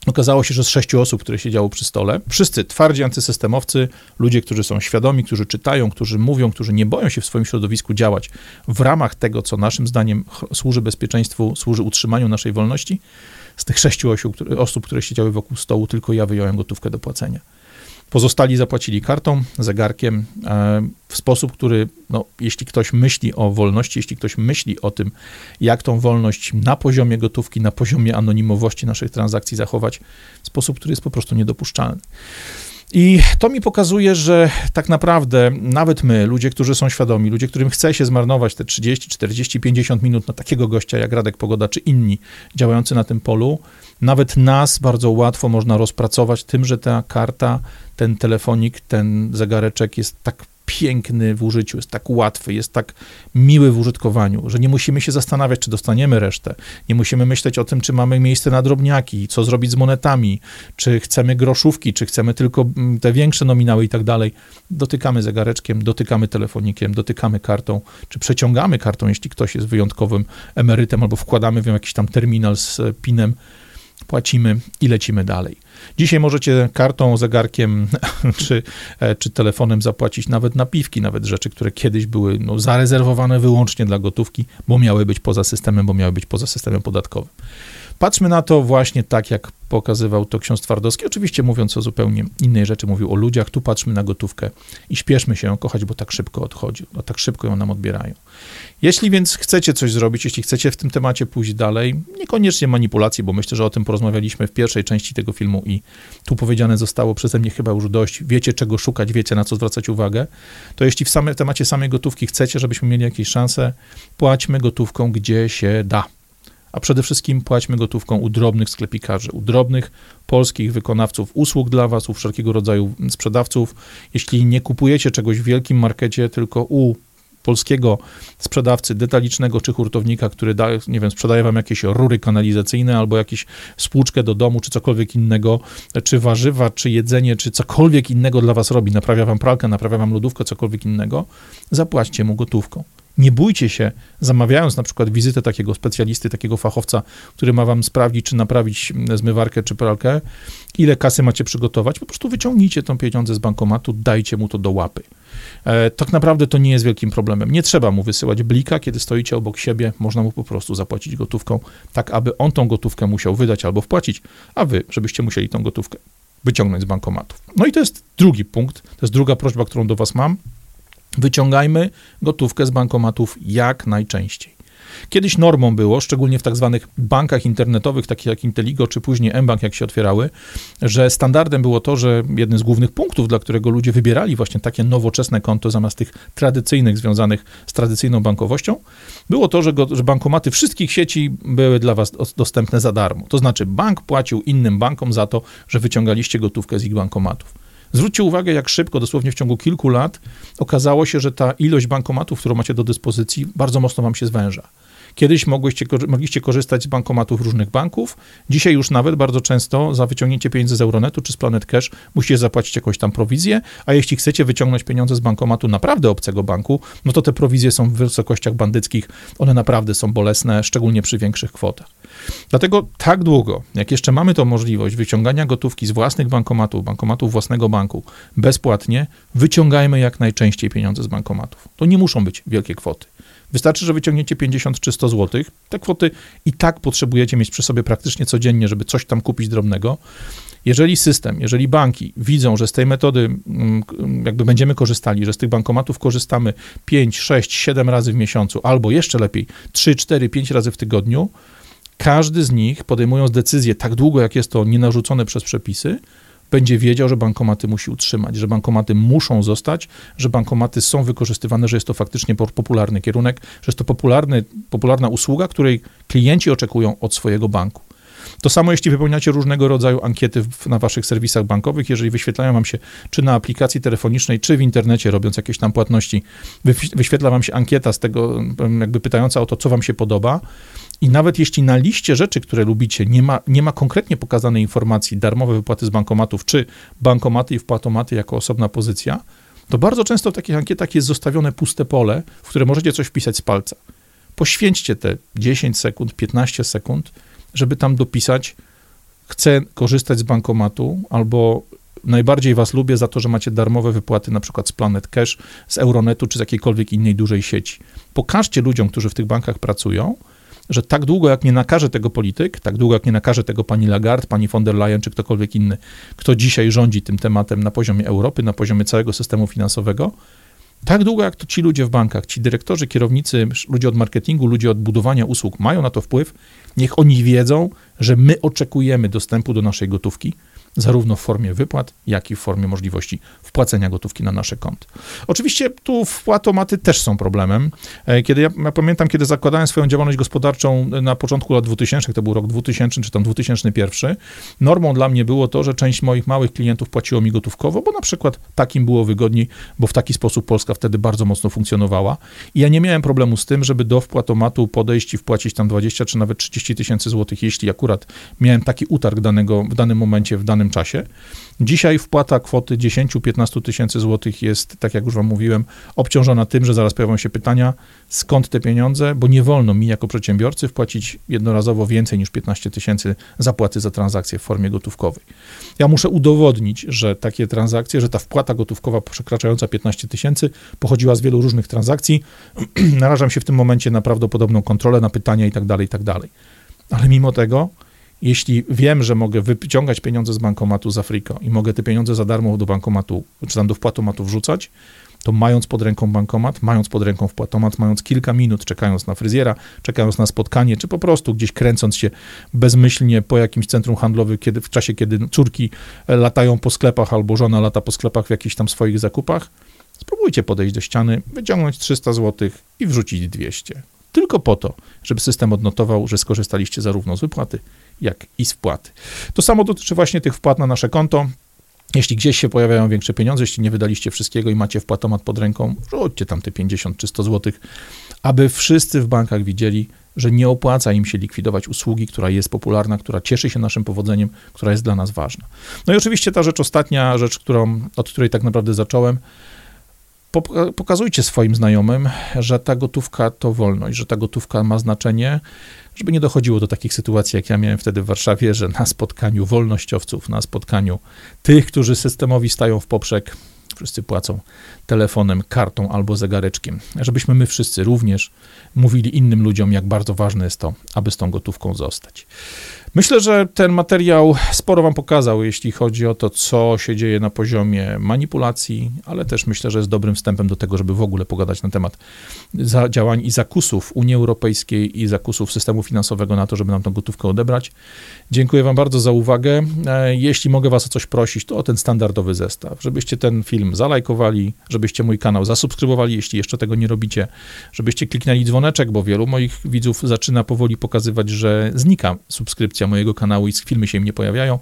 okazało się, że z sześciu osób, które siedziało przy stole, wszyscy twardzi antysystemowcy, ludzie, którzy są świadomi, którzy czytają, którzy mówią, którzy nie boją się w swoim środowisku działać w ramach tego, co naszym zdaniem służy bezpieczeństwu, służy utrzymaniu naszej wolności, z tych sześciu osób, które siedziały wokół stołu, tylko ja wyjąłem gotówkę do płacenia. Pozostali zapłacili kartą, zegarkiem, w sposób, który, no, jeśli ktoś myśli o wolności, jeśli ktoś myśli o tym, jak tą wolność na poziomie gotówki, na poziomie anonimowości naszych transakcji zachować, w sposób, który jest po prostu niedopuszczalny. I to mi pokazuje, że tak naprawdę nawet my, ludzie, którzy są świadomi, ludzie, którym chce się zmarnować te trzydzieści, czterdzieści, pięćdziesiąt minut na takiego gościa jak Radek Pogoda czy inni działający na tym polu, nawet nas bardzo łatwo można rozpracować tym, że ta karta, ten telefonik, ten zegareczek jest tak piękny w użyciu, jest tak łatwy, jest tak miły w użytkowaniu, że nie musimy się zastanawiać, czy dostaniemy resztę. Nie musimy myśleć o tym, czy mamy miejsce na drobniaki, co zrobić z monetami, czy chcemy groszówki, czy chcemy tylko te większe nominały i tak dalej. Dotykamy zegareczkiem, dotykamy telefonikiem, dotykamy kartą, czy przeciągamy kartą, jeśli ktoś jest wyjątkowym emerytem, albo wkładamy w jakiś tam terminal z pinem, płacimy i lecimy dalej. Dzisiaj możecie kartą, zegarkiem czy, czy telefonem zapłacić nawet napiwki, nawet rzeczy, które kiedyś były no, zarezerwowane wyłącznie dla gotówki, bo miały być poza systemem, bo miały być poza systemem podatkowym. Patrzmy na to właśnie tak, jak pokazywał to ksiądz Twardowski. Oczywiście mówiąc o zupełnie innej rzeczy, mówił o ludziach. Tu patrzmy na gotówkę i śpieszmy się ją kochać, bo tak szybko odchodzi, bo tak szybko ją nam odbierają. Jeśli więc chcecie coś zrobić, jeśli chcecie w tym temacie pójść dalej, niekoniecznie manipulacji, bo myślę, że o tym porozmawialiśmy w pierwszej części tego filmu i tu powiedziane zostało przeze mnie chyba już dość. Wiecie, czego szukać, wiecie, na co zwracać uwagę. To jeśli w, same, w temacie samej gotówki chcecie, żebyśmy mieli jakieś szanse, płaćmy gotówką, gdzie się da. A przede wszystkim płaćmy gotówką u drobnych sklepikarzy, u drobnych polskich wykonawców usług dla was, u wszelkiego rodzaju sprzedawców. Jeśli nie kupujecie czegoś w wielkim markecie, tylko u polskiego sprzedawcy detalicznego czy hurtownika, który da, nie wiem, sprzedaje wam jakieś rury kanalizacyjne albo jakąś spłuczkę do domu, czy cokolwiek innego, czy warzywa, czy jedzenie, czy cokolwiek innego dla was robi, naprawia wam pralkę, naprawia wam lodówkę, cokolwiek innego, zapłaćcie mu gotówką. Nie bójcie się, zamawiając na przykład wizytę takiego specjalisty, takiego fachowca, który ma wam sprawdzić, czy naprawić zmywarkę czy pralkę, ile kasy macie przygotować, po prostu wyciągnijcie tą pieniądze z bankomatu, dajcie mu to do łapy. E, tak naprawdę to nie jest wielkim problemem. Nie trzeba mu wysyłać blika, kiedy stoicie obok siebie, można mu po prostu zapłacić gotówką, tak aby on tą gotówkę musiał wydać albo wpłacić, a wy, żebyście musieli tą gotówkę wyciągnąć z bankomatów. No i to jest drugi punkt, to jest druga prośba, którą do was mam. Wyciągajmy gotówkę z bankomatów jak najczęściej. Kiedyś normą było, szczególnie w tak zwanych bankach internetowych, takich jak Inteligo czy później MBank, jak się otwierały, że standardem było to, że jednym z głównych punktów, dla którego ludzie wybierali właśnie takie nowoczesne konto zamiast tych tradycyjnych, związanych z tradycyjną bankowością, było to, że, go, że bankomaty wszystkich sieci były dla was dostępne za darmo. To znaczy bank płacił innym bankom za to, że wyciągaliście gotówkę z ich bankomatów. Zwróćcie uwagę, jak szybko, dosłownie w ciągu kilku lat, okazało się, że ta ilość bankomatów, którą macie do dyspozycji, bardzo mocno wam się zwęża. Kiedyś mogłyście, mogliście korzystać z bankomatów różnych banków, dzisiaj już nawet bardzo często za wyciągnięcie pieniędzy z Euronetu czy z Planet Cash musicie zapłacić jakąś tam prowizję, a jeśli chcecie wyciągnąć pieniądze z bankomatu naprawdę obcego banku, no to te prowizje są w wysokościach bandyckich, one naprawdę są bolesne, szczególnie przy większych kwotach. Dlatego tak długo, jak jeszcze mamy tą możliwość wyciągania gotówki z własnych bankomatów, bankomatów własnego banku bezpłatnie, wyciągajmy jak najczęściej pieniądze z bankomatów. To nie muszą być wielkie kwoty. Wystarczy, że wyciągniecie pięćdziesiąt czy sto złotych. Te kwoty i tak potrzebujecie mieć przy sobie praktycznie codziennie, żeby coś tam kupić drobnego. Jeżeli system, jeżeli banki widzą, że z tej metody jakby będziemy korzystali, że z tych bankomatów korzystamy pięć, sześć, siedem razy w miesiącu, albo jeszcze lepiej trzy, cztery, pięć razy w tygodniu, każdy z nich, podejmując decyzję tak długo, jak jest to nienarzucone przez przepisy, będzie wiedział, że bankomaty musi utrzymać, że bankomaty muszą zostać, że bankomaty są wykorzystywane, że jest to faktycznie popularny kierunek, że jest to popularny, popularna usługa, której klienci oczekują od swojego banku. To samo, jeśli wypełniacie różnego rodzaju ankiety w, na waszych serwisach bankowych, jeżeli wyświetlają wam się, czy na aplikacji telefonicznej, czy w internecie, robiąc jakieś tam płatności, wyświetla wam się ankieta z tego, jakby pytająca o to, co wam się podoba. I nawet jeśli na liście rzeczy, które lubicie, nie ma, nie ma konkretnie pokazanej informacji darmowe wypłaty z bankomatów, czy bankomaty i wpłatomaty jako osobna pozycja, to bardzo często w takich ankietach jest zostawione puste pole, w które możecie coś wpisać z palca. Poświęćcie te dziesięć sekund, piętnaście sekund, żeby tam dopisać, chcę korzystać z bankomatu, albo najbardziej was lubię za to, że macie darmowe wypłaty na przykład z Planet Cash, z Euronetu, czy z jakiejkolwiek innej dużej sieci. Pokażcie ludziom, którzy w tych bankach pracują, że tak długo, jak nie nakaże tego polityk, tak długo, jak nie nakaże tego pani Lagarde, pani von der Leyen, czy ktokolwiek inny, kto dzisiaj rządzi tym tematem na poziomie Europy, na poziomie całego systemu finansowego, tak długo, jak to ci ludzie w bankach, ci dyrektorzy, kierownicy, ludzie od marketingu, ludzie od budowania usług mają na to wpływ, niech oni wiedzą, że my oczekujemy dostępu do naszej gotówki, zarówno w formie wypłat, jak i w formie możliwości wpłacenia gotówki na nasze konto. Oczywiście tu wpłatomaty też są problemem. Kiedy ja, ja pamiętam, kiedy zakładałem swoją działalność gospodarczą na początku lat dwutysięcznych, to był rok dwutysięczny czy tam dwa tysiące pierwszy, normą dla mnie było to, że część moich małych klientów płaciło mi gotówkowo, bo na przykład takim było wygodniej, bo w taki sposób Polska wtedy bardzo mocno funkcjonowała. I ja nie miałem problemu z tym, żeby do wpłatomatu podejść i wpłacić tam dwadzieścia czy nawet trzydzieści tysięcy złotych, jeśli akurat miałem taki utarg danego, w danym momencie, w danym czasie. Dzisiaj wpłata kwoty dziesięć do piętnastu tysięcy złotych jest, tak jak już wam mówiłem, obciążona tym, że zaraz pojawią się pytania, skąd te pieniądze, bo nie wolno mi jako przedsiębiorcy wpłacić jednorazowo więcej niż piętnaście tysięcy zapłaty za transakcję w formie gotówkowej. Ja muszę udowodnić, że takie transakcje, że ta wpłata gotówkowa przekraczająca piętnaście tysięcy pochodziła z wielu różnych transakcji. Narażam się w tym momencie na prawdopodobną kontrolę, na pytania i tak dalej, i tak dalej. Ale mimo tego, jeśli wiem, że mogę wyciągać pieniądze z bankomatu z Afryko i mogę te pieniądze za darmo do bankomatu, czy tam do wpłatomatu wrzucać, to mając pod ręką bankomat, mając pod ręką wpłatomat, mając kilka minut, czekając na fryzjera, czekając na spotkanie, czy po prostu gdzieś kręcąc się bezmyślnie po jakimś centrum handlowym, kiedy, w czasie, kiedy córki latają po sklepach albo żona lata po sklepach w jakichś tam swoich zakupach, spróbujcie podejść do ściany, wyciągnąć trzysta złotych i wrzucić dwieście. Tylko po to, żeby system odnotował, że skorzystaliście zarówno z wypłaty, jak i z wpłaty. To samo dotyczy właśnie tych wpłat na nasze konto. Jeśli gdzieś się pojawiają większe pieniądze, jeśli nie wydaliście wszystkiego i macie wpłatomat pod ręką, rzućcie tam te pięćdziesiąt czy sto złotych, aby wszyscy w bankach widzieli, że nie opłaca im się likwidować usługi, która jest popularna, która cieszy się naszym powodzeniem, która jest dla nas ważna. No i oczywiście ta rzecz ostatnia, rzecz, którą, od której tak naprawdę zacząłem, Pokazujcie swoim znajomym, że ta gotówka to wolność, że ta gotówka ma znaczenie, żeby nie dochodziło do takich sytuacji, jak ja miałem wtedy w Warszawie, że na spotkaniu wolnościowców, na spotkaniu tych, którzy systemowi stają w poprzek, wszyscy płacą telefonem, kartą albo zegareczkiem. Żebyśmy my wszyscy również mówili innym ludziom, jak bardzo ważne jest to, aby z tą gotówką zostać. Myślę, że ten materiał sporo wam pokazał, jeśli chodzi o to, co się dzieje na poziomie manipulacji, ale też myślę, że jest dobrym wstępem do tego, żeby w ogóle pogadać na temat działań i zakusów Unii Europejskiej i zakusów systemu finansowego na to, żeby nam tą gotówkę odebrać. Dziękuję wam bardzo za uwagę. Jeśli mogę was o coś prosić, to o ten standardowy zestaw, żebyście ten film zalajkowali, żebyście mój kanał zasubskrybowali, jeśli jeszcze tego nie robicie, żebyście kliknęli dzwoneczek, bo wielu moich widzów zaczyna powoli pokazywać, że znika subskrypcja mojego kanału i filmy się im nie pojawiają,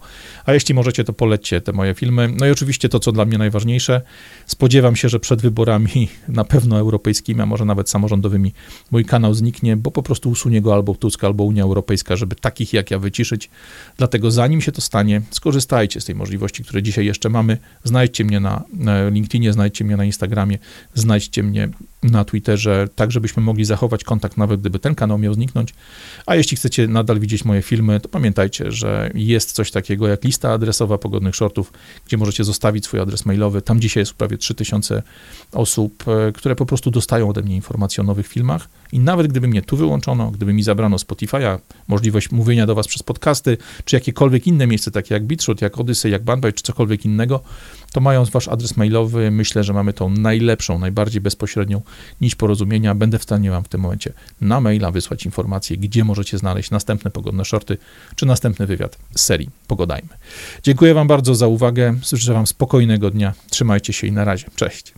a jeśli możecie, to polećcie te moje filmy. No i oczywiście to, co dla mnie najważniejsze, spodziewam się, że przed wyborami na pewno europejskimi, a może nawet samorządowymi, mój kanał zniknie, bo po prostu usunie go albo Tusk, albo Unia Europejska, żeby takich jak ja wyciszyć. Dlatego zanim się to stanie, skorzystajcie z tej możliwości, które dzisiaj jeszcze mamy. Znajdźcie mnie na LinkedInie, znajdźcie mnie na Instagramie, znajdźcie mnie na Twitterze, tak żebyśmy mogli zachować kontakt, nawet gdyby ten kanał miał zniknąć. A jeśli chcecie nadal widzieć moje filmy, to pamiętajcie, że jest coś takiego jak lista adresowa Pogodnych Shortów, gdzie możecie zostawić swój adres mailowy. Tam dzisiaj jest prawie trzy tysiące osób, które po prostu dostają ode mnie informacje o nowych filmach i nawet gdyby mnie tu wyłączono, gdyby mi zabrano Spotify'a, możliwość mówienia do was przez podcasty, czy jakiekolwiek inne miejsce, takie jak Bitshot, jak Odyssey, jak Bandbay, czy cokolwiek innego, to mając wasz adres mailowy, myślę, że mamy tą najlepszą, najbardziej bezpośrednią nić porozumienia. Będę w stanie wam w tym momencie na maila wysłać informacje, gdzie możecie znaleźć następne Pogodne Shorty, czy następny wywiad z serii Pogodajmy. Dziękuję wam bardzo za uwagę, życzę wam spokojnego dnia, trzymajcie się i na razie, cześć.